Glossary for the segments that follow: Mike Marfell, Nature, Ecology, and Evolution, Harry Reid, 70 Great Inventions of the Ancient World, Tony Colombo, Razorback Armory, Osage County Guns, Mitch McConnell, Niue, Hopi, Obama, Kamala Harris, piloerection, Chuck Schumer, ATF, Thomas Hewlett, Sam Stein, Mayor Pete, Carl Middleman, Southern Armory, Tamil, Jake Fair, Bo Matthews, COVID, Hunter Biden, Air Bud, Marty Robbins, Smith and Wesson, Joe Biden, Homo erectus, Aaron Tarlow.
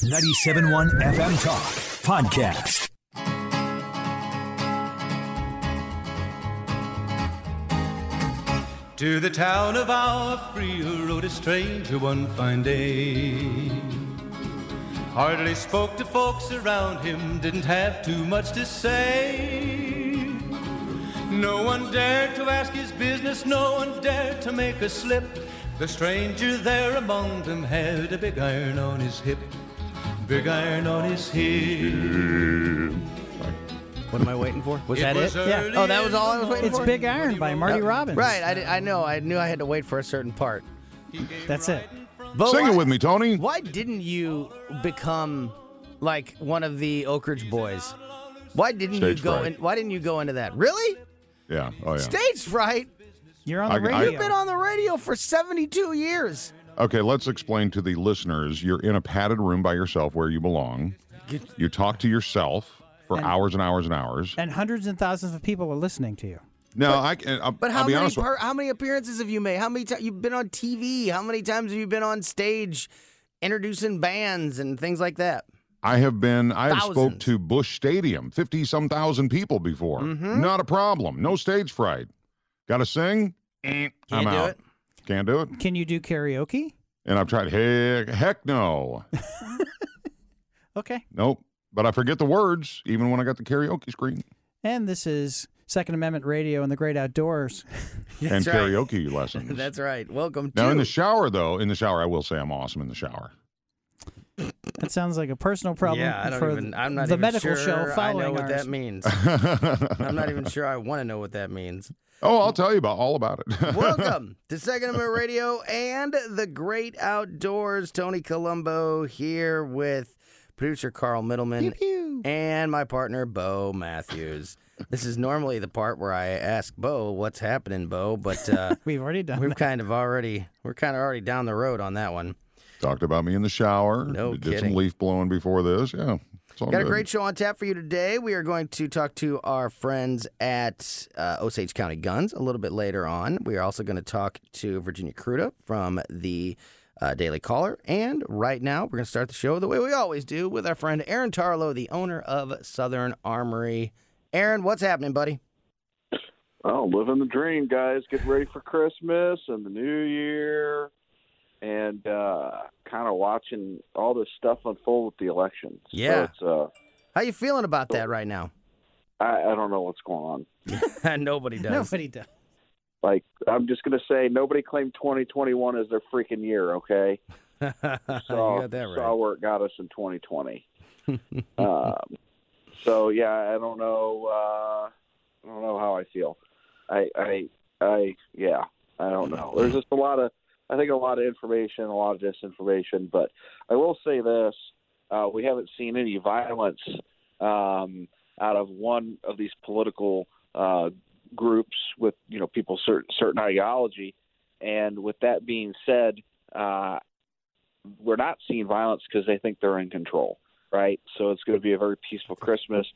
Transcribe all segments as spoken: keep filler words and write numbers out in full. ninety-seven point one F M Talk Podcast. To the town of our free rode a stranger one fine day. Hardly spoke to folks around him, didn't have too much to say. No one dared to ask his business, no one dared to make a slip. The stranger there among them had a big iron on his hip. Big iron on his hip. What am I waiting for? Was it that was it? Yeah. Oh, that was all I was waiting it's for? It's Big Iron by Marty Robbins. Right. I, did, I know. I knew I had to wait for a certain part. That's it. But Sing why, it with me, Tony. Why didn't you become like one of the Oak Ridge Boys? Why didn't Stage you go? In, why didn't you go into that? Really? Yeah. Oh yeah. Stage fright. You're on the I, radio. I, You've been on the radio for seventy-two years. Okay, let's explain to the listeners. You're in a padded room by yourself where you belong. You talk to yourself for and, hours and hours and hours. And hundreds and thousands of people are listening to you. No, but, I, I'll, but how I'll be many, honest with you. But how many appearances have you made? How many times you've been on T V? How many times have you been on stage introducing bands and things like that? I have been, I have thousands. Spoke to Busch Stadium, fifty-some thousand people before. Mm-hmm. Not a problem. No stage fright. Got to sing? Can't I'm do out. It. Can't do it. Can you do karaoke? And I've tried. Heck, heck no. Okay. Nope. But I forget the words even when I got the karaoke screen. And this is Second Amendment Radio and the Great Outdoors. And right. Karaoke lessons. That's right. Welcome now to. Now, in the shower, though, in the shower, I will say I'm awesome in the shower. That sounds like a personal problem yeah, I don't for even, I'm not the even medical sure show following I know what ours. That means. I'm not even sure I want to know what that means. Oh, I'll tell you about all about it. Welcome to Second Amendment Radio and the Great Outdoors. Tony Colombo here with producer Carl Middleman pew, pew. And my partner, Bo Matthews. This is normally the part where I ask Bo, what's happening, Bo? But uh, we've already done We've that. kind of already, we're kind of already down the road on that one. Talked about me in the shower. No Did kidding. Some leaf blowing before this. Yeah. Got good. A great show on tap for you today. We are going to talk to our friends at uh, Osage County Guns a little bit later on. We are also going to talk to Virginia Kruta from the uh, Daily Caller. And right now, we're going to start the show the way we always do with our friend Aaron Tarlow, the owner of Southern Armory. Aaron, what's happening, buddy? Oh, living the dream, guys. Getting ready for Christmas and the new year. And uh, kind of watching all this stuff unfold with the elections. Yeah. So it's, uh, how you feeling about so, that right now? I, I don't know what's going on. Nobody does. Nobody does. Like, I'm just going to say, nobody claimed twenty twenty-one as their freaking year, okay? So, you got that right. Saw where it got us in twenty twenty. um, so, yeah, I don't know. Uh, I don't know how I feel. I, I, I, yeah, I don't know. There's just a lot of. I think a lot of information, a lot of disinformation, but I will say this. Uh, we haven't seen any violence um, out of one of these political uh, groups with, you know, people certain, certain ideology. And with that being said, uh, we're not seeing violence because they think they're in control, right? So it's going to be a very peaceful Christmas,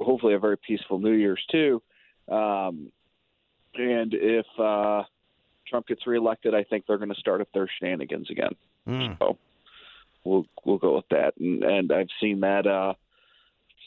hopefully a very peaceful New Year's too. Um, and if uh, – Trump gets reelected, I think they're going to start up their shenanigans again. Mm. So we'll we'll go with that, and and I've seen that uh,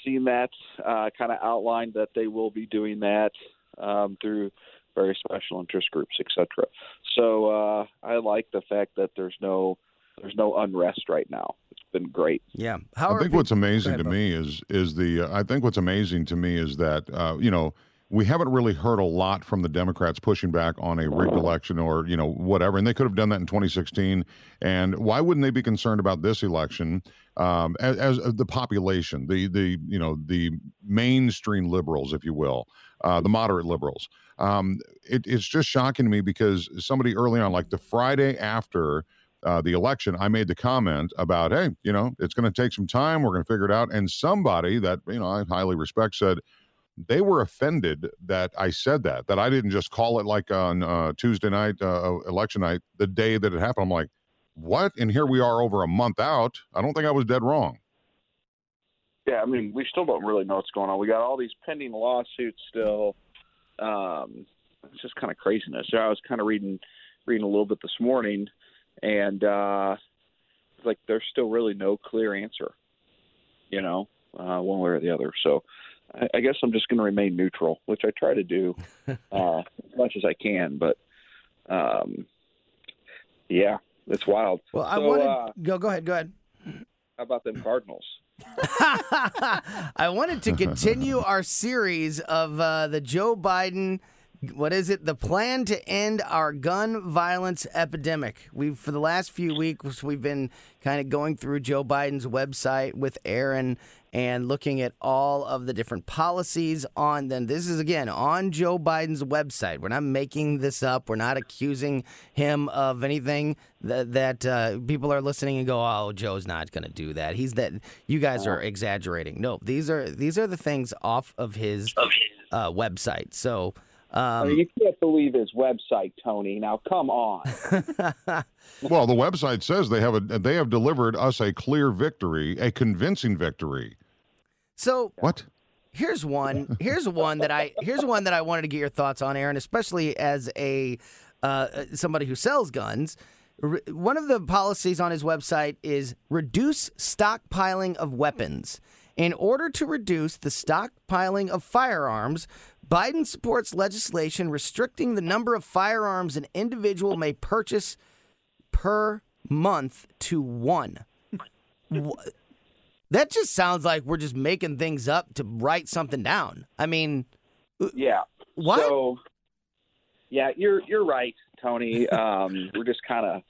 seen that uh, kind of outlined that they will be doing that um, through various special interest groups, et cetera. So uh, I like the fact that there's no there's no unrest right now. It's been great. Yeah, How I think people- what's amazing ahead, to me is is the uh, I think what's amazing to me is that uh, you know. We haven't really heard a lot from the Democrats pushing back on a rigged election or, you know, whatever. And they could have done that in twenty sixteen. And why wouldn't they be concerned about this election um, as, as the population, the, the you know, the mainstream liberals, if you will, uh, the moderate liberals? Um, it, it's just shocking to me because somebody early on, like the Friday after uh, the election, I made the comment about, hey, you know, it's going to take some time. We're going to figure it out. And somebody that, you know, I highly respect said they were offended that I said that, that I didn't just call it like on uh, Tuesday night, uh, election night, the day that it happened. I'm like, what? And here we are over a month out. I don't think I was dead wrong. Yeah, I mean, we still don't really know what's going on. We got all these pending lawsuits still. Um, it's just kind of craziness. So I was kind of reading reading a little bit this morning, and uh, like there's still really no clear answer, you know, uh, one way or the other. So I, I guess I'm just going to remain neutral, which I try to do uh, as much as I can. But um, yeah, it's wild. Well, I so, wanted uh, go go ahead, go ahead. How about them Cardinals? I wanted to continue our series of uh, the Joe Biden, what is it, the plan to end our gun violence epidemic. We've, for the last few weeks, we've been kind of going through Joe Biden's website with Aaron and looking at all of the different policies on them. This is, again, on Joe Biden's website. We're not making this up. We're not accusing him of anything that, that uh, people are listening and go, oh, Joe's not going to do that. He's that. You guys are exaggerating. No, these are these are the things off of his uh, website. So um, I mean, you can't believe his website, Tony. Now, come on. Well, the website says they have a, they have delivered us a clear victory, a convincing victory. So what? Here's one. Here's one that I. Here's one that I wanted to get your thoughts on, Aaron, especially as a uh, somebody who sells guns. Re- one of the policies on his website is reduce stockpiling of weapons. In order to reduce the stockpiling of firearms, Biden supports legislation restricting the number of firearms an individual may purchase per month to one. What? That just sounds like we're just making things up to write something down. I mean, yeah. What? So, yeah, you're you're right, Tony. Um, we're just kind of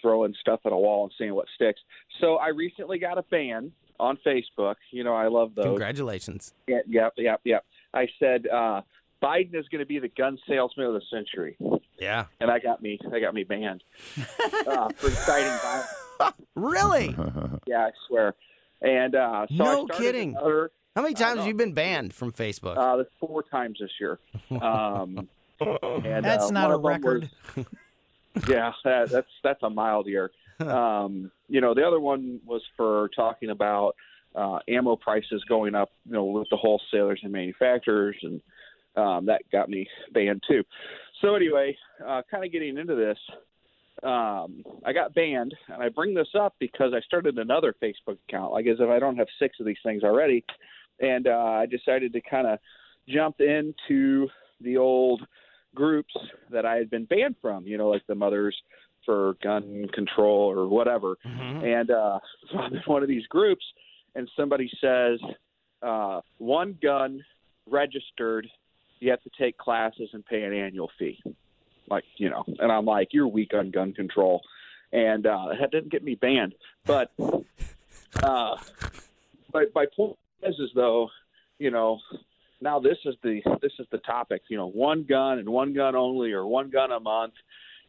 throwing stuff at a wall and seeing what sticks. So I recently got a ban on Facebook. You know, I love those. Congratulations. Yeah, yep, yep, yep. I said uh, Biden is going to be the gun salesman of the century. Yeah, and I got me, I got me banned uh, for inciting violence. Really? Yeah, I swear. And uh, so no I kidding. Another, How many times uh, have you been banned from Facebook? Uh, four times this year. Um, and, that's uh, not a record. Was, yeah, that, that's that's a mild year. Um, you know, the other one was for talking about uh, ammo prices going up. You know, with the wholesalers and manufacturers, and um, that got me banned too. So anyway, uh, kind of getting into this. Um, I got banned, and I bring this up because I started another Facebook account, like as if I don't have six of these things already, and uh, I decided to kind of jump into the old groups that I had been banned from, you know, like the Mothers for Gun Control or whatever, mm-hmm. and uh, so I'm in one of these groups, and somebody says, uh, one gun registered, you have to take classes and pay an annual fee. Like, you know, and I'm like, you're weak on gun control. And uh, that didn't get me banned. But uh, my, my point is, is, though, you know, now this is the this is the topic, you know, one gun and one gun only or one gun a month.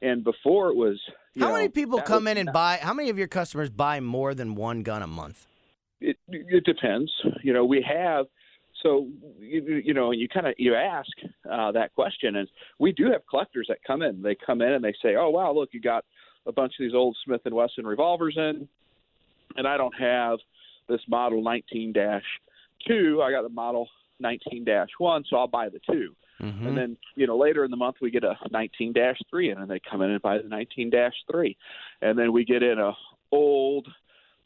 And before it was. You how know, many people come was, in and uh, buy? How many of your customers buy more than one gun a month? It, it depends. You know, we have. So, you, you know, you kind of you ask uh, that question, and we do have collectors that come in. They come in and they say, oh, wow, look, you got a bunch of these old Smith and Wesson revolvers in, and I don't have this model nineteen dash two. I got the model nineteen dash one, so I'll buy the two. Mm-hmm. And then, you know, later in the month we get a nineteen dash three, and then they come in and buy the nineteen dash three. And then we get in a old,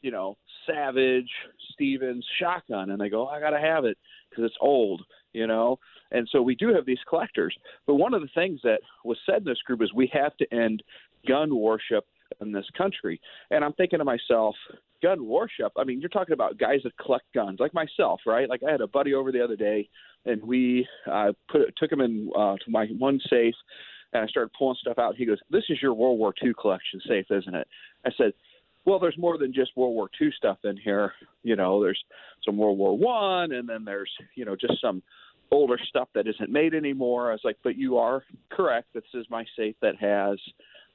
you know, Savage Stevens shotgun, and they go, I got to have it. Because it's old, you know, and so we do have these collectors. But one of the things that was said in this group is we have to end gun worship in this country. And I'm thinking to myself, gun worship? I mean, you're talking about guys that collect guns, like myself, right? Like I had a buddy over the other day, and we uh, put took him in uh, to my one safe, and I started pulling stuff out. He goes, "This is your World War Two collection safe, isn't it?" I said, well, there's more than just World War Two stuff in here. You know, there's some World War One, and then there's, you know, just some older stuff that isn't made anymore. I was like, but you are correct. This is my safe that has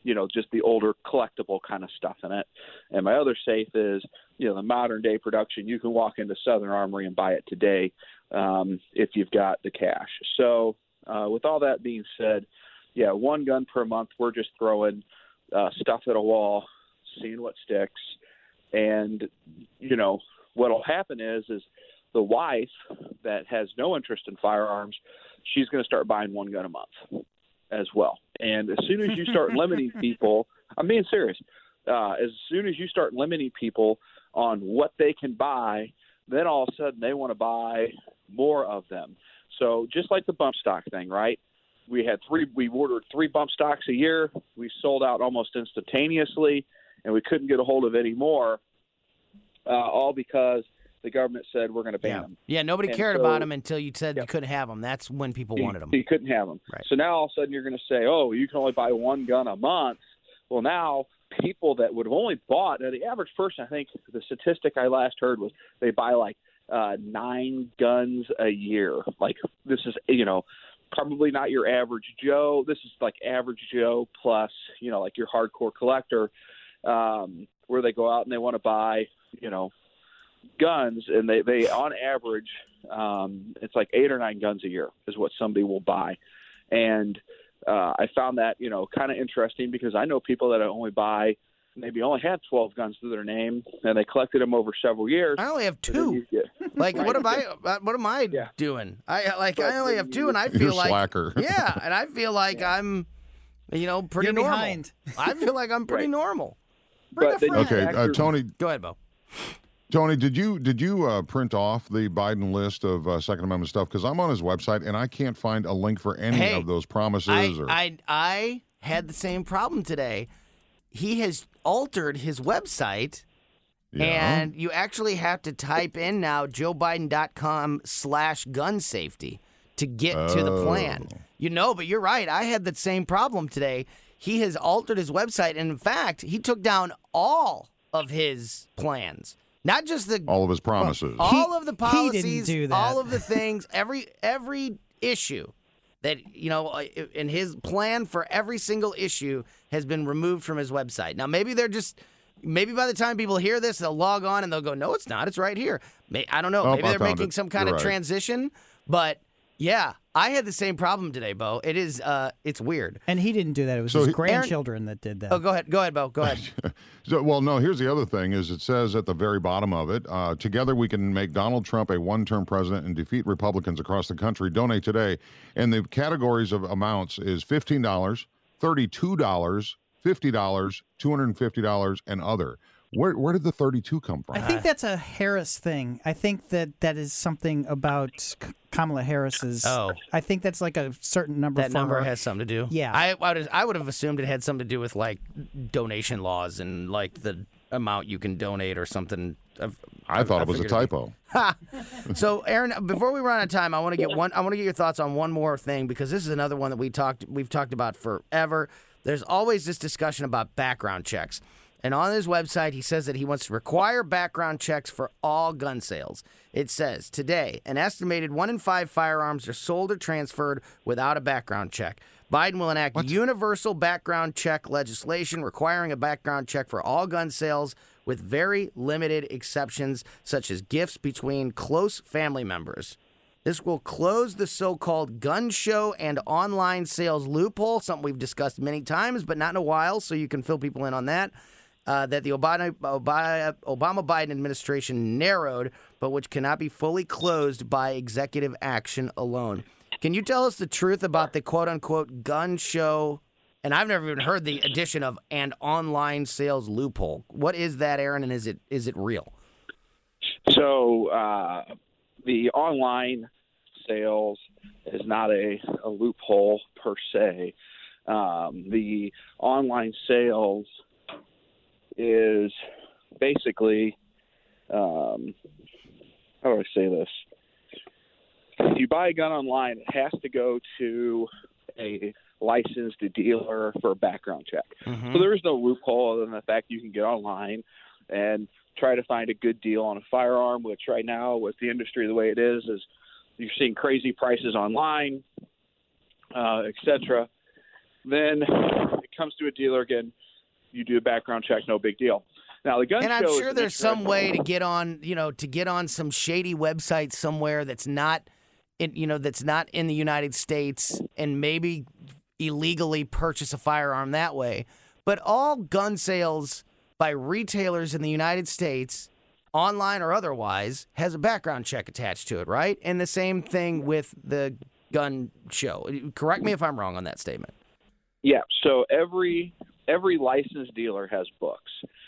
you know, just the older collectible kind of stuff in it. And my other safe is, you know, the modern day production. You can walk into Southern Armory and buy it today um, if you've got the cash. So uh, with all that being said, yeah, one gun per month. We're just throwing uh, stuff at a wall, seeing what sticks. And, you know, what will happen is is the wife that has no interest in firearms, she's going to start buying one gun a month as well. And as soon as you start limiting people, I'm being serious, uh, as soon as you start limiting people on what they can buy, then all of a sudden they want to buy more of them. So just like the bump stock thing, right? We had three, we ordered three bump stocks a year. We sold out almost instantaneously, and we couldn't get a hold of any more, uh, all because the government said we're going to ban yeah. them. Yeah, nobody and cared so, about them until you said yeah. you couldn't have them. That's when people you, wanted them. You couldn't have them. Right. So now all of a sudden you're going to say, oh, you can only buy one gun a month. Well, now people that would have only bought, now the average person, I think the statistic I last heard was they buy like uh, nine guns a year. Like this is, you know, probably not your average Joe. This is like average Joe plus, you know, like your hardcore collector, um, where they go out and they want to buy, you know, guns, and they, they on average, um, it's like eight or nine guns a year is what somebody will buy. And uh, I found that, you know, kind of interesting, because I know people that only buy, maybe only had twelve guns to their name, and they collected them over several years. I only have two. Get, like, right? what am I? What am I yeah. doing? I like but I only have two, and I feel like slacker. yeah, and I feel like yeah. I'm, you know, pretty You're normal. Behind. I feel like I'm pretty right. normal. Bring but a okay, uh, Tony, go ahead, Bo. Tony, did you did you uh, print off the Biden list of uh, Second Amendment stuff? Because I'm on his website, and I can't find a link for any hey, of those promises. I, or... I, I had the same problem today. He has altered his website, yeah. and you actually have to type in now joebiden.com slash gun safety to get oh. to the plan. You know, but you're right. I had the same problem today. He has altered his website, and in fact, he took down all of his plans. Not just the all of his promises, well, all he, of the policies, he didn't do that. all of the things, every every issue that, you know, in his plan for every single issue has been removed from his website. Now maybe they're just maybe by the time people hear this, they'll log on and they'll go, no, it's not, it's right here. May, I don't know. Nope, maybe they're making it. some kind You're of right. transition, but yeah, I had the same problem today, Bo. It is uh, it's weird. And he didn't do that. It was so his he, grandchildren Aaron, that did that. Oh, go ahead. Go ahead, Bo. Go ahead. so, well, no, here's the other thing is it says at the very bottom of it, uh, together we can make Donald Trump a one-term president and defeat Republicans across the country. Donate today. And the categories of amounts is fifteen dollars, thirty-two dollars, fifty dollars, two hundred fifty dollars, and other. Where where did the thirty-two come from? I think that's a Harris thing. I think that that is something about Kamala Harris's. Oh. I think that's like a certain number. That for number her. has something to do. Yeah. I, I, would, I would have assumed it had something to do with like donation laws and like the amount you can donate or something. I've, I thought I it was a typo. So, Aaron, before we run out of time, I want to get one. I want to get your thoughts on one more thing, because this is another one that we talked we've talked about forever. There's always this discussion about background checks. And on his website, he says that he wants to require background checks for all gun sales. It says, today, an estimated one in five firearms are sold or transferred without a background check. Biden will enact what? universal background check legislation requiring a background check for all gun sales with very limited exceptions, such as gifts between close family members. This will close the so-called gun show and online sales loophole, something we've discussed many times, but not in a while, so you can fill people in on that. Uh, that the Obama, Obama, Obama-Biden administration narrowed, but which cannot be fully closed by executive action alone. Can you tell us the truth about the quote-unquote gun show? And I've never even heard the addition of an online sales loophole. What is that, Aaron, and is it is it real? So uh, the online sales is not a, a loophole per se. Um, the online sales is basically, um, how do I say this? If you buy a gun online, it has to go to a licensed dealer for a background check. Mm-hmm. So there is no loophole other than the fact you can get online and try to find a good deal on a firearm, which right now with the industry the way it is, is you're seeing crazy prices online, uh, et cetera. Then it comes to a dealer again, you do a background check, no big deal. Now the gun and show I'm sure there's some way to get on, you know, to get on some shady website somewhere that's not, in, you know, that's not in the United States, and maybe illegally purchase a firearm that way. But all gun sales by retailers in the United States, online or otherwise, has a background check attached to it, right? And the same thing with the gun show. Correct me if I'm wrong on that statement. Yeah. So every every licensed dealer has books.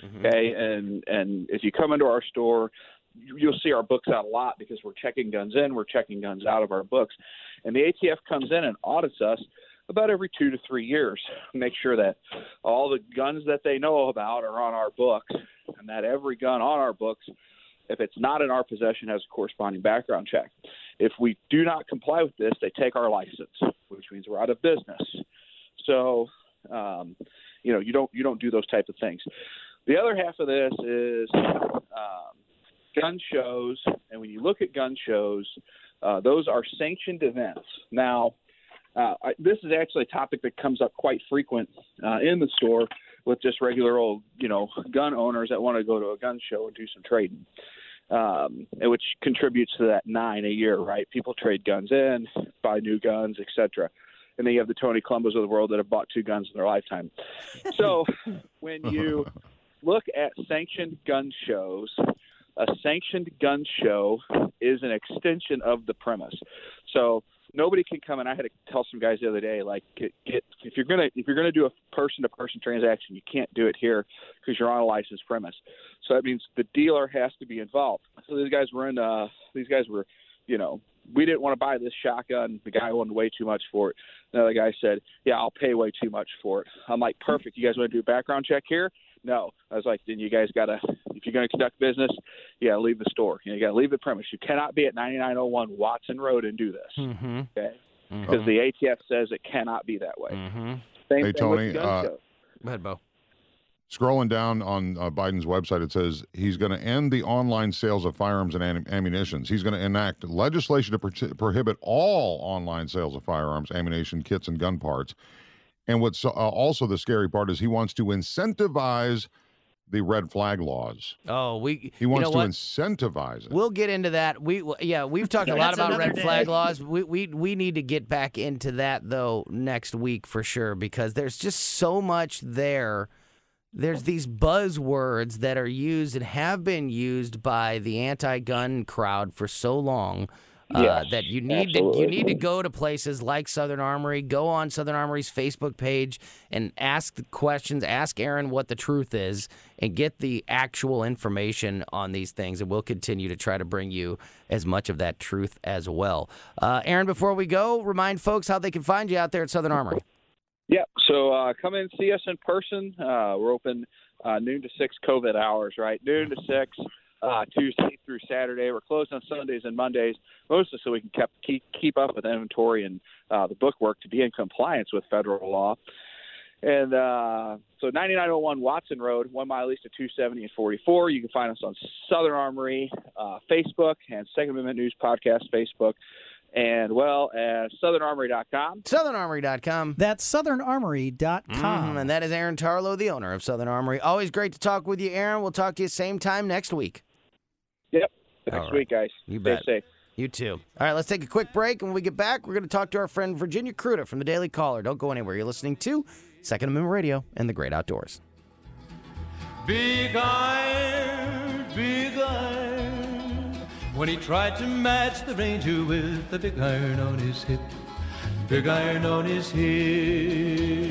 Mm-hmm. Okay, and and if you come into our store, you'll see our books out a lot because we're checking guns in, we're checking guns out of our books, and the A T F comes in and audits us about every two to three years, make sure that all the guns that they know about are on our books, and that every gun on our books, if it's not in our possession, has a corresponding background check. If we do not comply with this, they take our license, which means we're out of business. So, um, you know, you don't you don't do those type of things. The other half of this is um, gun shows, and when you look at gun shows, uh, those are sanctioned events. Now, uh, I, this is actually a topic that comes up quite frequent uh, in the store with just regular old, you know, gun owners that want to go to a gun show and do some trading, um, which contributes to that nine a year, right? People trade guns in, buy new guns, et cetera. And then you have the Tony Colombos of the world that have bought two guns in their lifetime. So when you look at sanctioned gun shows, a sanctioned gun show is an extension of the premise. So nobody can come, and I had to tell some guys the other day, like, get, get, if you're gonna if you're gonna do a person-to-person transaction, you can't do it here because you're on a licensed premise. So that means the dealer has to be involved. So these guys were in, uh, these guys were, you know, we didn't want to buy this shotgun. The guy wanted way too much for it. Another guy said, "Yeah, I'll pay way too much for it." I'm like, "Perfect. You guys want to do a background check here?" No. I was like, "Then you guys gotta, if you're gonna conduct business, you gotta leave the store. You know, you gotta leave the premise. You cannot be at ninety-nine oh one Watson Road and do this, mm-hmm. okay? Because mm-hmm. the A T F says it cannot be that way." Mm-hmm. Same hey, thing Tony, with gun uh, shows. Go ahead, Bo. Scrolling down on uh, Biden's website, it says he's going to end the online sales of firearms and am- ammunitions. He's going to enact legislation to pro- prohibit all online sales of firearms, ammunition, kits, and gun parts. And what's uh, also the scary part is he wants to incentivize the red flag laws. Oh, we he wants you know to what? incentivize it. We'll get into that. We yeah, we've talked a lot about red day. flag laws. We we we need to get back into that though next week for sure, because there's just so much there. There's these buzzwords that are used and have been used by the anti-gun crowd for so long uh, yes, that you need absolutely. to you need to go to places like Southern Armory, go on Southern Armory's Facebook page and ask the questions, ask Aaron what the truth is, and get the actual information on these things. And we'll continue to try to bring you as much of that truth as well. Uh, Aaron, before we go, remind folks how they can find you out there at Southern Armory. Yeah, so uh, come in, see us in person. Uh, we're open uh, noon to six COVID hours, right? Noon to six, uh, Tuesday through Saturday. We're closed on Sundays and Mondays, mostly so we can keep keep, keep up with inventory and uh, the bookwork to be in compliance with federal law. And uh, so ninety-nine oh one Watson Road, one mile east of two seventy and forty-four. You can find us on Southern Armory uh, Facebook and Second Amendment News Podcast Facebook. And, well, uh, southern armory dot com. southern armory dot com. That's southern armory dot com. Mm, and that is Aaron Tarlow, the owner of Southern Armory. Always great to talk with you, Aaron. We'll talk to you same time next week. Yep. Next right. week, guys. You Stay bet. Safe. You too. All right, let's take a quick break. When we get back, we're going to talk to our friend Virginia Kruta from the Daily Caller. Don't go anywhere. You're listening to Second Amendment Radio and the Great Outdoors. Big iron, big iron. When he tried to match the ranger with the big iron on his hip, big iron on his hip.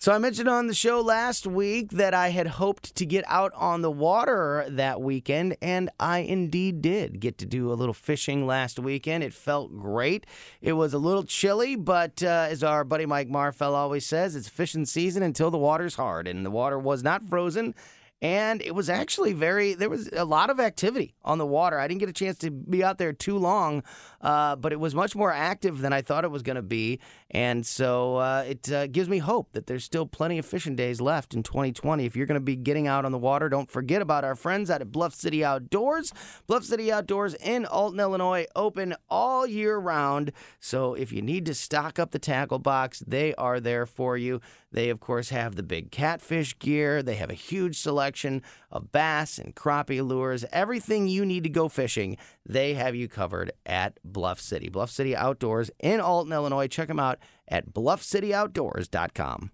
So I mentioned on the show last week that I had hoped to get out on the water that weekend, and I indeed did get to do a little fishing last weekend. It felt great. It was a little chilly, but uh, as our buddy Mike Marfell always says, it's fishing season until the water's hard, and the water was not frozen. And it was actually very, there was a lot of activity on the water. I didn't get a chance to be out there too long, uh, but it was much more active than I thought it was going to be. And so uh, it uh, gives me hope that there's still plenty of fishing days left in twenty twenty. If you're going to be getting out on the water, don't forget about our friends out at Bluff City Outdoors. Bluff City Outdoors in Alton, Illinois, open all year round. So if you need to stock up the tackle box, they are there for you. They, of course, have the big catfish gear. They have a huge selection of bass and crappie lures. Everything you need to go fishing, they have you covered at Bluff City. Bluff City Outdoors in Alton, Illinois. Check them out at bluff city outdoors dot com.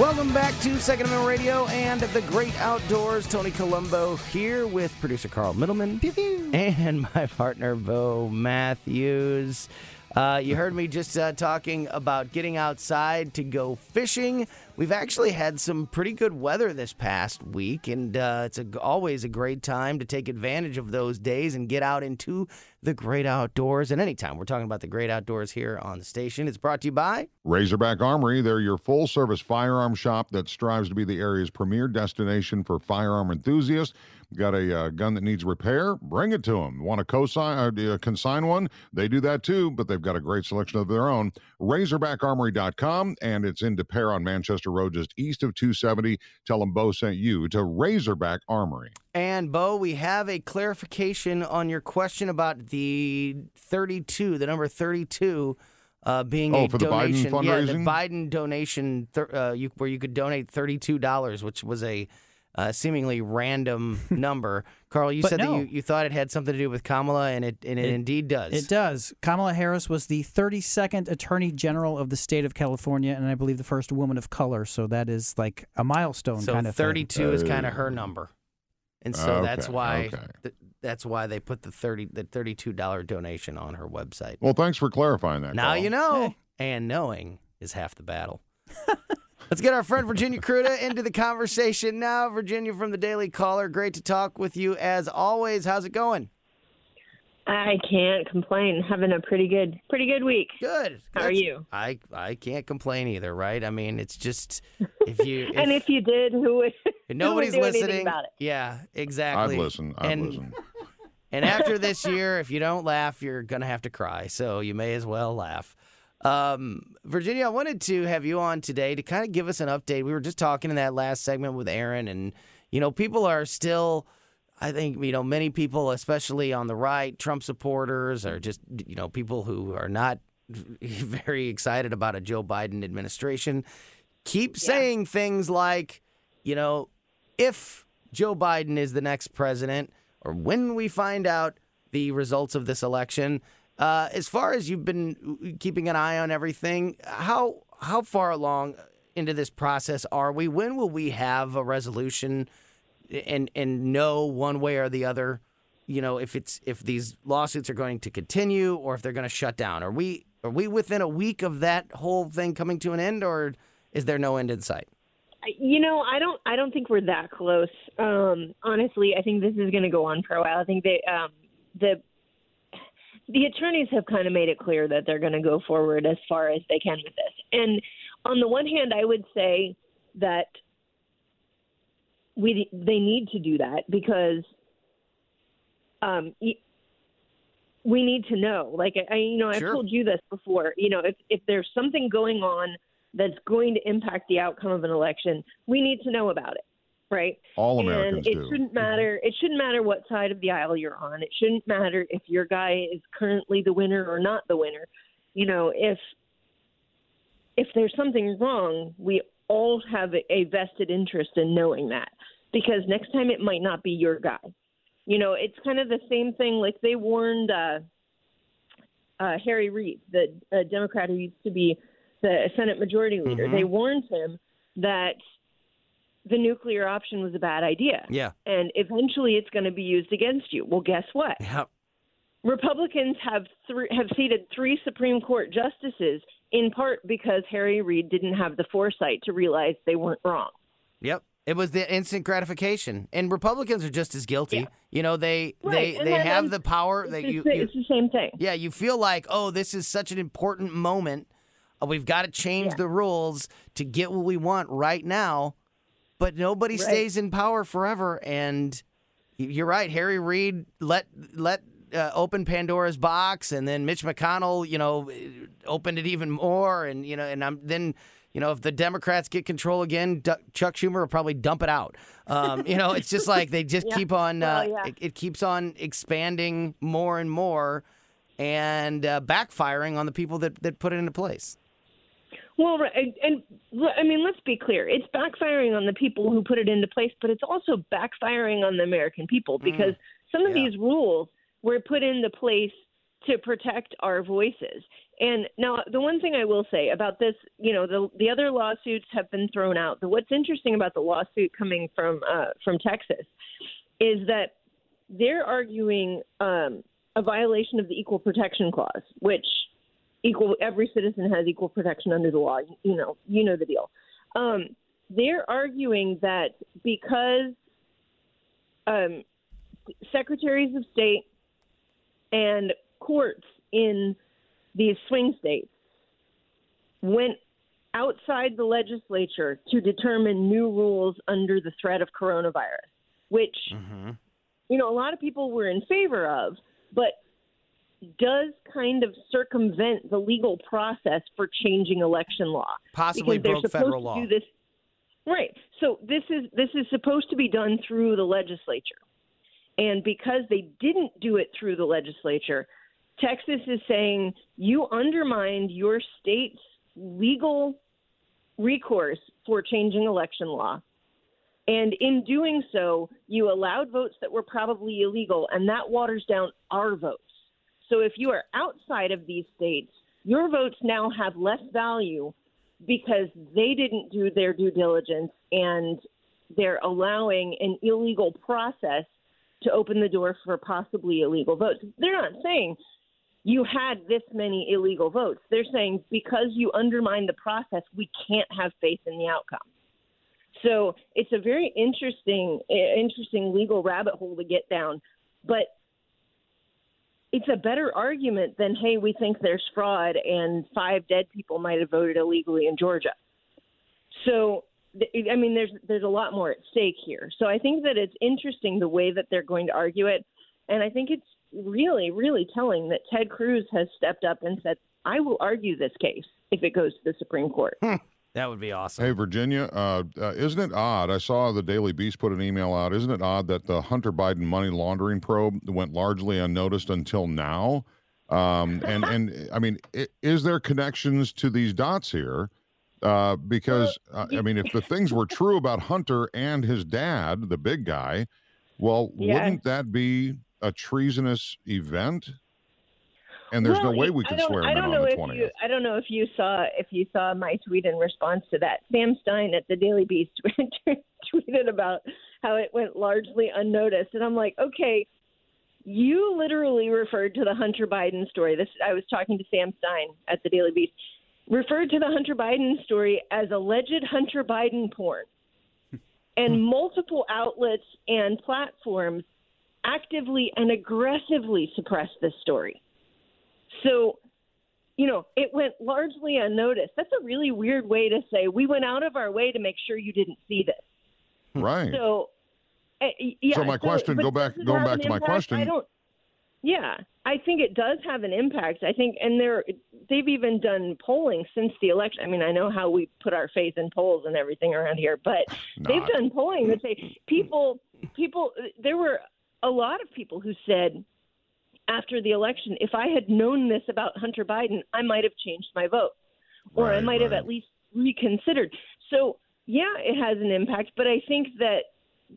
Welcome back to Second Amendment Radio and the Great Outdoors. Tony Colombo here with producer Carl Middleman pew, pew. And my partner, Bo Matthews. Uh, you heard me just uh, talking about getting outside to go fishing. We've actually had some pretty good weather this past week, and uh, it's a, always a great time to take advantage of those days and get out into the great outdoors. And anytime we're talking about the great outdoors here on the station, it's brought to you by Razorback Armory. They're your full-service firearm shop that strives to be the area's premier destination for firearm enthusiasts. Got a uh, gun that needs repair? Bring it to them. Want to consign, uh, consign one? They do that too, but they've got a great selection of their own. razorback armory dot com, and it's in De Pere on Manchester Road, just east of two seventy. Tell them Bo sent you to Razorback Armory. And, Bo, we have a clarification on your question about the thirty-two, the number thirty-two uh, being oh, a for donation. The Biden fundraising? Yeah, the Biden donation thir- uh, you, where you could donate thirty-two dollars, which was a... Uh, seemingly random number. Carl, you but said no. that you, you thought it had something to do with Kamala, and it and it, it indeed does. It does. Kamala Harris was the thirty-second Attorney General of the state of California, and I believe the first woman of color, so that is like a milestone so kind of thing. So thirty-two is kind of her number. And so okay, that's why okay. th- that's why they put the thirty the thirty-two dollars donation on her website. Well, thanks for clarifying that, Now Carl. You know, hey. And knowing is half the battle. Let's get our friend Virginia Kruta into the conversation now. Virginia from the Daily Caller, great to talk with you as always. How's it going? I can't complain. Having a pretty good, pretty good week. Good. How That's, are you? I I can't complain either, right? I mean, it's just if you if, and if you did, who would? Nobody's who would do listening. Anything about it? Yeah, exactly. I'd listen. I'd and, listen. And after this year, if you don't laugh, you're gonna have to cry. So you may as well laugh. Um, Virginia, I wanted to have you on today to kind of give us an update. We were just talking in that last segment with Aaron, and, you know, people are still, I think, you know, many people, especially on the right, Trump supporters or just, you know, people who are not very excited about a Joe Biden administration, keep yeah. saying things like, you know, if Joe Biden is the next president or when we find out the results of this election. Uh, as far as you've been keeping an eye on everything, how how far along into this process are we? When will we have a resolution and and know one way or the other, you know, if it's if these lawsuits are going to continue or if they're going to shut down? Are we are we within a week of that whole thing coming to an end, or is there no end in sight? You know, I don't I don't think we're that close. Um, honestly, I think this is going to go on for a while. I think they um, the. The attorneys have kind of made it clear that they're going to go forward as far as they can with this. And on the one hand, I would say that we they need to do that because um, we need to know. Like, I, you know, I've sure. told you this before. You know, if, if there's something going on that's going to impact the outcome of an election, we need to know about it. Right. All Americans do. And it shouldn't matter. It shouldn't matter what side of the aisle you're on. It shouldn't matter if your guy is currently the winner or not the winner. You know, if if there's something wrong, we all have a vested interest in knowing that, because next time it might not be your guy. You know, it's kind of the same thing. Like they warned uh, uh, Harry Reid, the uh, Democrat who used to be the Senate Majority Leader. Mm-hmm. They warned him that the nuclear option was a bad idea. Yeah. And eventually it's going to be used against you. Well, guess what? Yep. Republicans have th- have seated three Supreme Court justices in part because Harry Reid didn't have the foresight to realize they weren't wrong. Yep. It was the instant gratification. And Republicans are just as guilty. Yeah. You know, they right. they, they have the power. That you, you, it's the same thing. Yeah, you feel like, oh, this is such an important moment. We've got to change yeah. the rules to get what we want right now. But nobody right. stays in power forever. And you're right. Harry Reid let let uh, open Pandora's box, and then Mitch McConnell, you know, opened it even more. And, you know, and I'm then, you know, if the Democrats get control again, D- Chuck Schumer will probably dump it out. Um, you know, it's just like they just yeah. keep on uh, well, yeah. it, it keeps on expanding more and more and uh, backfiring on the people that, that put it into place. Well, and, and I mean, let's be clear. It's backfiring on the people who put it into place, but it's also backfiring on the American people because mm, some of yeah. these rules were put into place to protect our voices. And now the one thing I will say about this, you know, the the other lawsuits have been thrown out. The, what's interesting about the lawsuit coming from uh, from Texas is that they're arguing um, a violation of the Equal Protection Clause, which Equal, every citizen has equal protection under the law. You know, you know the deal. Um, they're arguing that because um, secretaries of state and courts in these swing states went outside the legislature to determine new rules under the threat of coronavirus, which, mm-hmm. you know, a lot of people were in favor of, but does kind of circumvent the legal process for changing election law. Possibly broke federal law. This, right. So this is this is supposed to be done through the legislature. And because they didn't do it through the legislature, Texas is saying you undermined your state's legal recourse for changing election law. And in doing so, you allowed votes that were probably illegal, and that waters down our votes. So if you are outside of these states, your votes now have less value because they didn't do their due diligence and they're allowing an illegal process to open the door for possibly illegal votes. They're not saying you had this many illegal votes. They're saying because you undermined the process, we can't have faith in the outcome. So it's a very interesting, interesting legal rabbit hole to get down. But it's a better argument than, hey, we think there's fraud and five dead people might have voted illegally in Georgia. So, I mean, there's there's a lot more at stake here. So I think that it's interesting the way that they're going to argue it. And I think it's really, really telling that Ted Cruz has stepped up and said, I will argue this case if it goes to the Supreme Court. Hmm. That would be awesome. Hey, Virginia, uh, uh, isn't it odd? I saw the Daily Beast put an email out. Isn't it odd that the Hunter Biden money laundering probe went largely unnoticed until now? Um, and, and I mean, it, is there connections to these dots here? Uh, because, uh, I mean, if the things were true about Hunter and his dad, the big guy, well, yeah. wouldn't that be a treasonous event? And there's well, no way we can swear him in on the twentieth. You, I don't know if you saw if you saw my tweet in response to that. Sam Stein at the Daily Beast tweeted about how it went largely unnoticed, and I'm like, okay, you literally referred to the Hunter Biden story. This I was talking to Sam Stein at the Daily Beast, referred to the Hunter Biden story as alleged Hunter Biden porn, and multiple outlets and platforms actively and aggressively suppressed this story. So, you know, it went largely unnoticed. That's a really weird way to say we went out of our way to make sure you didn't see this. Right. So, uh, yeah. So my so, question, go back, going back to my question. I don't, yeah, I think it does have an impact. I think, and they're, they've even done polling since the election. I mean, I know how we put our faith in polls and everything around here, but they've done polling that say people, people, there were a lot of people who said, after the election, if I had known this about Hunter Biden, I might have changed my vote, or right, I might right. have at least reconsidered. So, yeah, it has an impact, but I think that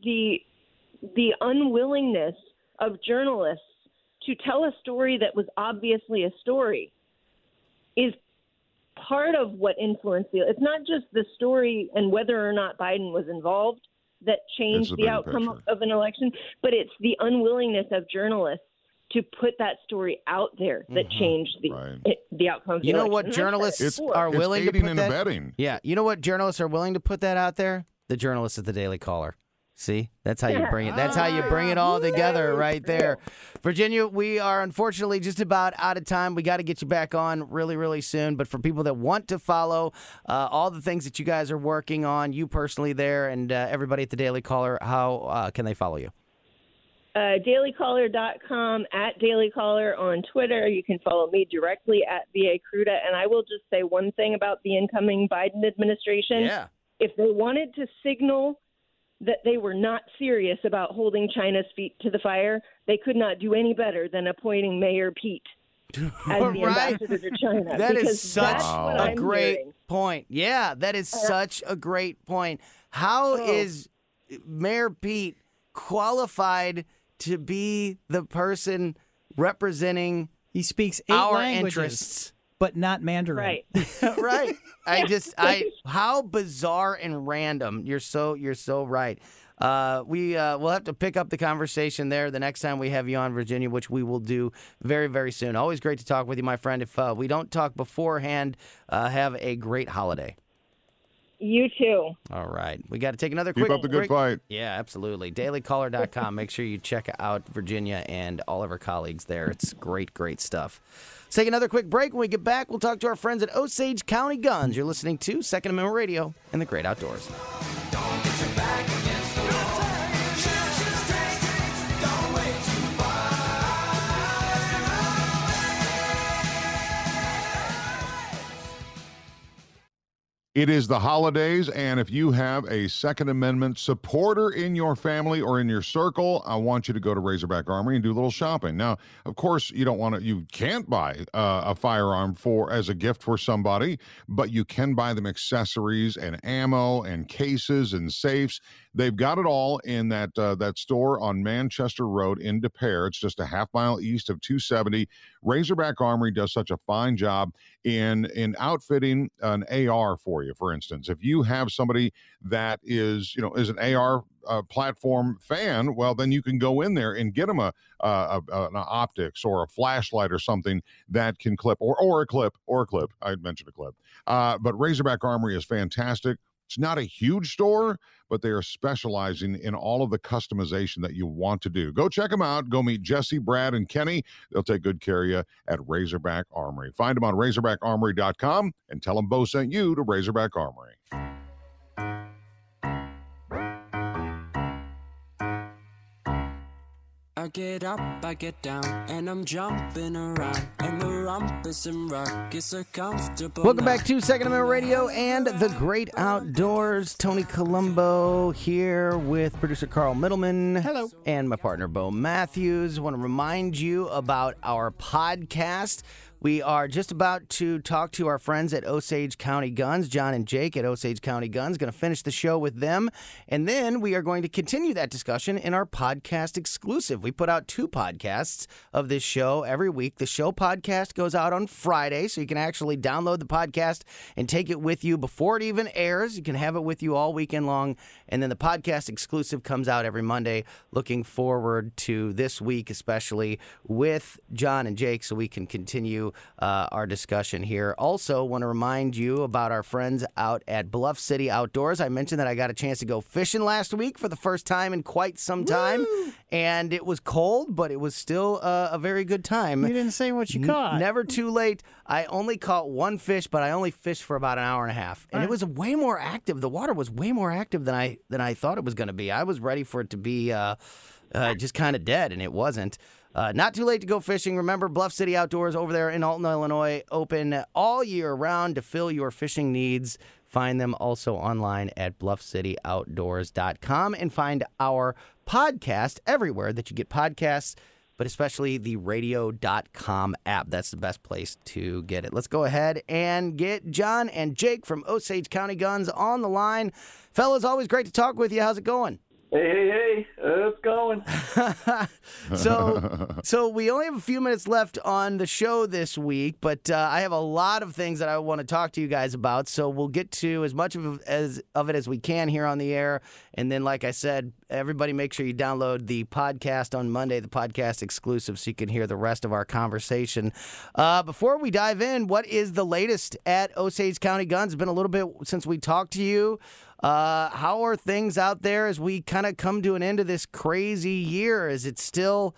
the the unwillingness of journalists to tell a story that was obviously a story is part of what influenced the, it's not just the story and whether or not Biden was involved that changed the outcome picture. of an election, but it's the unwillingness of journalists to put that story out there that mm-hmm. changed the right. it, the outcome. You know what journalists it's, are it's willing to put and that? Abetting. Yeah, you know what journalists are willing to put that out there? The journalists at the Daily Caller. See, that's how you bring it. That's how you bring it all together right there. Virginia, we are unfortunately just about out of time. We got to get you back on really, really soon. But for people that want to follow uh, all the things that you guys are working on, you personally there and uh, everybody at the Daily Caller, how uh, can they follow you? Uh, daily caller dot com, at Daily Caller on Twitter. You can follow me directly at V A Kruta. And I will just say one thing about the incoming Biden administration. Yeah. If they wanted to signal that they were not serious about holding China's feet to the fire, they could not do any better than appointing Mayor Pete as the right. ambassador to China. That is such wow. a I'm great hearing. point. Yeah, that is uh, such a great point. How oh. is Mayor Pete qualified to be the person representing he speaks eight our languages. interests? But not Mandarin. Right. right. I just, I, how bizarre and random. You're so, you're so right. Uh, we, uh, we'll have to pick up the conversation there the next time we have you on, Virginia, which we will do very, very soon. Always great to talk with you, my friend. If uh, we don't talk beforehand, uh, have a great holiday. You too. All right. We got to take another quick break. Keep up the good fight. Yeah, absolutely. daily caller dot com. Make sure you check out Virginia and all of her colleagues there. It's great, great stuff. Let's take another quick break. When we get back, we'll talk to our friends at Osage County Guns. You're listening to Second Amendment Radio and the Great Outdoors. Don't get your back against the wall. Don't wait too far. It is the holidays, and if you have a Second Amendment supporter in your family or in your circle, I want you to go to Razorback Armory and do a little shopping. Now, of course, you don't want to, you can't buy uh, a firearm for as a gift for somebody, but you can buy them accessories and ammo and cases and safes. They've got it all in that uh, that store on Manchester Road in De Pere. It's just a half mile east of two seventy. Razorback Armory does such a fine job in in outfitting an A R for you. For instance, if you have somebody that is, you know, is an A R Uh, platform fan, well, then you can go in there and get them a, uh, a, a an optics or a flashlight or something that can clip or or a clip or a clip. I mentioned a clip, uh, but Razorback Armory is fantastic. It's not a huge store, but they are specializing in all of the customization that you want to do. Go check them out. Go meet Jesse, Brad, and Kenny. They'll take good care of you at Razorback Armory. Find them on razorback armory dot com and tell them Bo sent you to Razorback Armory. I get up, I get down, and I'm jumping around, and the rumpus and ruckus are comfortable. Welcome back to Second Amendment Radio and the Great Outdoors. Tony Colombo here with producer Carl Middleman. Hello. And my partner, Bo Matthews. I want to remind you about our podcast. We are just about to talk to our friends at Osage County Guns, John and Jake at Osage County Guns. Going to finish the show with them, and then we are going to continue that discussion in our podcast exclusive. We put out two podcasts of this show every week. The show podcast goes out on Friday, so you can actually download the podcast and take it with you before it even airs. You can have it with you all weekend long, and then the podcast exclusive comes out every Monday. Looking forward to this week, especially with John and Jake, so we can continue Uh, our discussion here. Also, want to remind you about our friends out at Bluff City Outdoors. I mentioned that I got a chance to go fishing last week for the first time in quite some time. Woo! And it was cold, but it was still uh, a very good time. You didn't say what you N- caught. Never too late. I only caught one fish, but I only fished for about an hour and a half. And right. it was way more active. The water was way more active than I than I thought it was going to be. I was ready for it to be uh, uh, just kind of dead, and it wasn't. Uh, not too late to go fishing. Remember, Bluff City Outdoors over there in Alton, Illinois, open all year round to fill your fishing needs. Find them also online at bluff city outdoors dot com and find our podcast everywhere that you get podcasts, but especially the radio dot com app. That's the best place to get it. Let's go ahead and get John and Jake from Osage County Guns on the line. Fellas, always great to talk with you. How's it going? Hey, hey, hey, it's going. so, so we only have a few minutes left on the show this week, but uh, I have a lot of things that I want to talk to you guys about, so we'll get to as much of, as, of it as we can here on the air. And then, like I said, everybody make sure you download the podcast on Monday, the podcast exclusive, so you can hear the rest of our conversation. Uh, before we dive in, what is the latest at Osage County Guns? It's been a little bit since we talked to you. Uh, how are things out there as we kind of come to an end of this crazy year? Is it still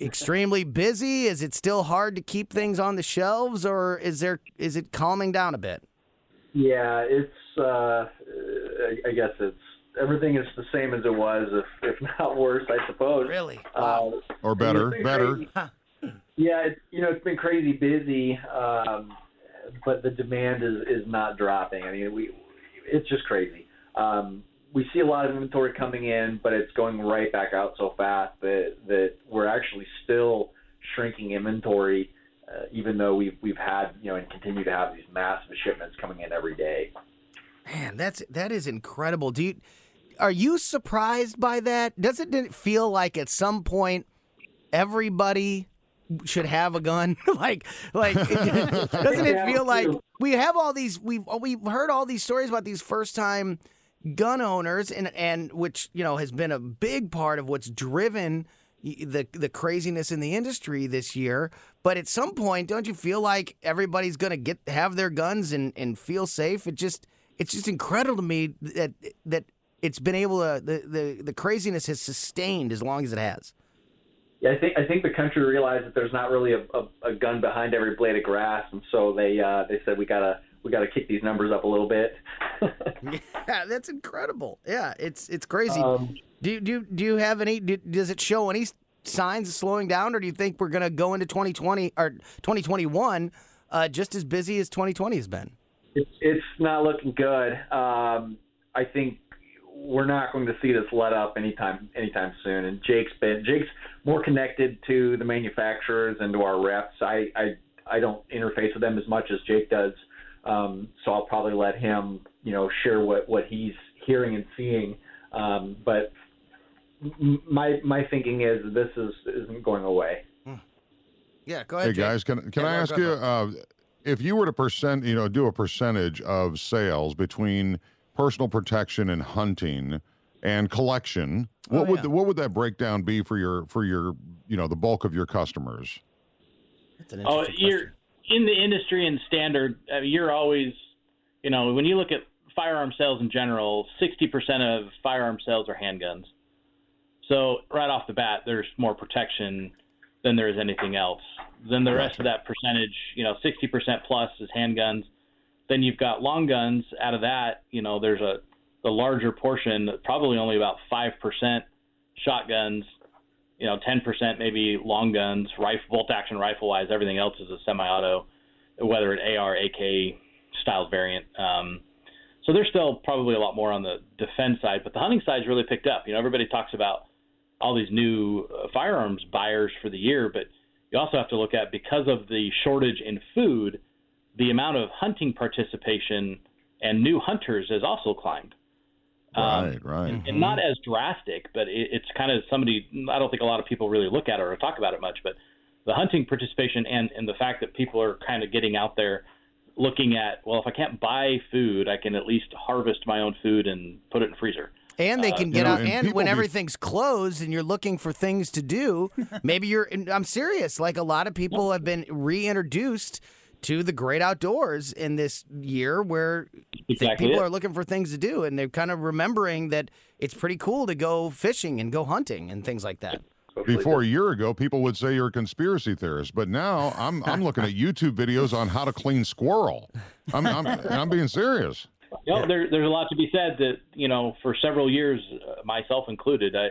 extremely busy? Is it still hard to keep things on the shelves, or is there is it calming down a bit? Yeah, it's. Uh, I guess it's everything is the same as it was, if, if not worse, I suppose. Really? Uh, or better? Better? Crazy. Yeah, it's, you know, it's been crazy busy, um, but the demand is is not dropping. I mean, we. It's just crazy. Um, we see a lot of inventory coming in, but it's going right back out so fast that, that we're actually still shrinking inventory, uh, even though we've we've had you know and continue to have these massive shipments coming in every day. Man, that's that is incredible. Do you, are you surprised by that? Does it, did it feel like at some point everybody should have a gun? like like doesn't it feel like we have all these we've we've heard all these stories about these first time gun owners, and and which you know has been a big part of what's driven the the craziness in the industry this year. But at some point, don't you feel like everybody's going to get have their guns and and feel safe? It just it's just incredible to me that that it's been able to the the, the craziness has sustained as long as it has. Yeah, I think I think the country realized that there's not really a, a, a gun behind every blade of grass, and so they uh, they said we gotta we gotta kick these numbers up a little bit. Yeah, that's incredible. Yeah, it's it's crazy. Um, do do do you have any? Do, does it show any signs of slowing down, or do you think we're gonna go into twenty twenty or twenty twenty-one uh, just as busy as twenty twenty has been? It's it's not looking good. Um, I think. We're not going to see this let up anytime anytime soon. And Jake's been Jake's more connected to the manufacturers and to our reps. I I, I don't interface with them as much as Jake does, um, so I'll probably let him you know share what, what he's hearing and seeing. Um, but my my thinking is this is isn't going away. Yeah, go ahead. Hey Jake. guys, can can yeah, I no, ask you uh, if you were to percent you know do a percentage of sales between personal protection and hunting and collection, what oh, yeah. would the, what would that breakdown be for your for your you know the bulk of your customers? That's an interesting oh, you're question. In the industry and standard. Uh, you're always, you know, when you look at firearm sales in general, sixty percent of firearm sales are handguns. So right off the bat, there's more protection than there is anything else. Then the gotcha. rest of that percentage, you know, sixty percent plus is handguns. Then you've got long guns. Out of that, you know, there's a the larger portion, probably only about five percent shotguns, you know, ten percent maybe long guns, rifle, bolt-action rifle-wise. Everything else is a semi-auto, whether an A R, A K style variant. Um, so there's still probably a lot more on the defense side, but the hunting side's really picked up. You know, everybody talks about all these new uh, firearms buyers for the year, but you also have to look at, because of the shortage in food, the amount of hunting participation and new hunters has also climbed. Right, um, right. And, and not as drastic, but it, it's kind of somebody, I don't think a lot of people really look at it or talk about it much, but the hunting participation and, and the fact that people are kind of getting out there looking at, well, if I can't buy food, I can at least harvest my own food and put it in the freezer. And they can uh, get you know, out, and, and when everything's be... closed and you're looking for things to do, maybe you're, I'm serious, like a lot of people have been reintroduced to the great outdoors in this year where exactly people it. are looking for things to do, and they're kind of remembering that it's pretty cool to go fishing and go hunting and things like that. Before a year ago, people would say you're a conspiracy theorist, but now I'm I'm looking at YouTube videos on how to clean squirrel. I'm I'm, I'm being serious. You know, there, there's a lot to be said that, you know, for several years, uh, myself included, I,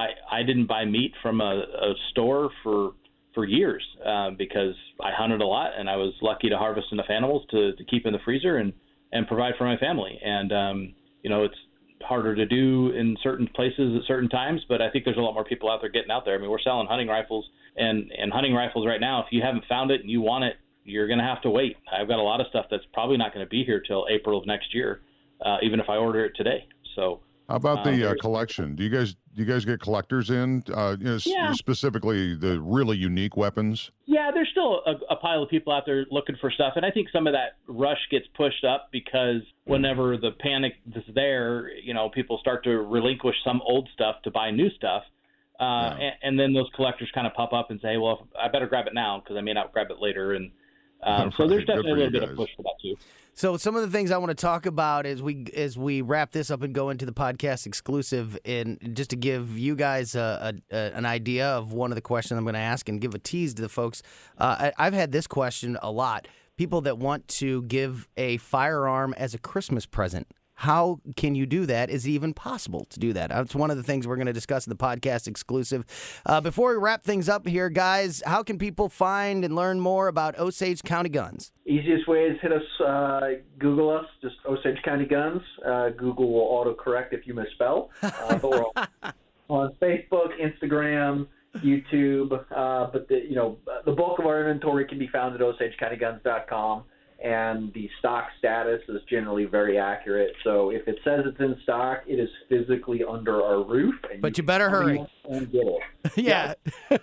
I I didn't buy meat from a, a store for for years uh, because I hunted a lot, and I was lucky to harvest enough animals to, to keep in the freezer and, and provide for my family. And, um, you know, it's harder to do in certain places at certain times, but I think there's a lot more people out there getting out there. I mean, we're selling hunting rifles and, and hunting rifles right now. If you haven't found it and you want it, you're going to have to wait. I've got a lot of stuff that's probably not going to be here till April of next year, uh, even if I order it today. So How about the uh, collection? Do you guys do you guys get collectors in? Uh, you know, yeah. Specifically, the really unique weapons. Yeah, there's still a, a pile of people out there looking for stuff, and I think some of that rush gets pushed up because whenever the panic is there, you know, people start to relinquish some old stuff to buy new stuff, uh, yeah. and, and then those collectors kind of pop up and say, "Well, I better grab it now because I may not grab it later." And Um, so there's definitely a little bit of push for that too. So some of the things I want to talk about as we as we wrap this up and go into the podcast exclusive, and just to give you guys a, a, a, an idea of one of the questions I'm going to ask and give a tease to the folks. Uh, I, I've had this question a lot. People that want to give a firearm as a Christmas present. How can you do that? Is it even possible to do that? That's one of the things we're going to discuss in the podcast exclusive. Uh, before we wrap things up here, guys, how can people find and learn more about Osage County Guns? Easiest way is hit us, uh, Google us, just Osage County Guns. Uh, Google will autocorrect if you misspell. Uh, but we're on Facebook, Instagram, YouTube. Uh, but the, you know, the bulk of our inventory can be found at osage county guns dot com. And the stock status is generally very accurate. So if it says it's in stock, it is physically under our roof. And but you, you better hurry. And get it. yeah. yeah.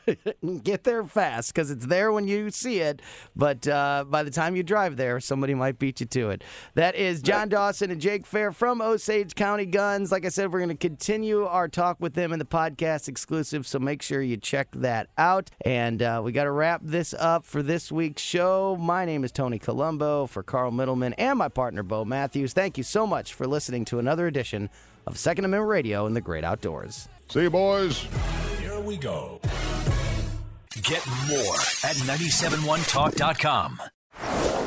Get there fast because it's there when you see it. But uh, by the time you drive there, somebody might beat you to it. That is John Dawson and Jake Fair from Osage County Guns. Like I said, we're going to continue our talk with them in the podcast exclusive. So make sure you check that out. And uh, we got to wrap this up for this week's show. My name is Tony Colombo. For Carl Middleman and my partner, Bo Matthews, thank you so much for listening to another edition of Second Amendment Radio in the Great Outdoors. See you, boys. Here we go. Get more at nine seven one talk dot com.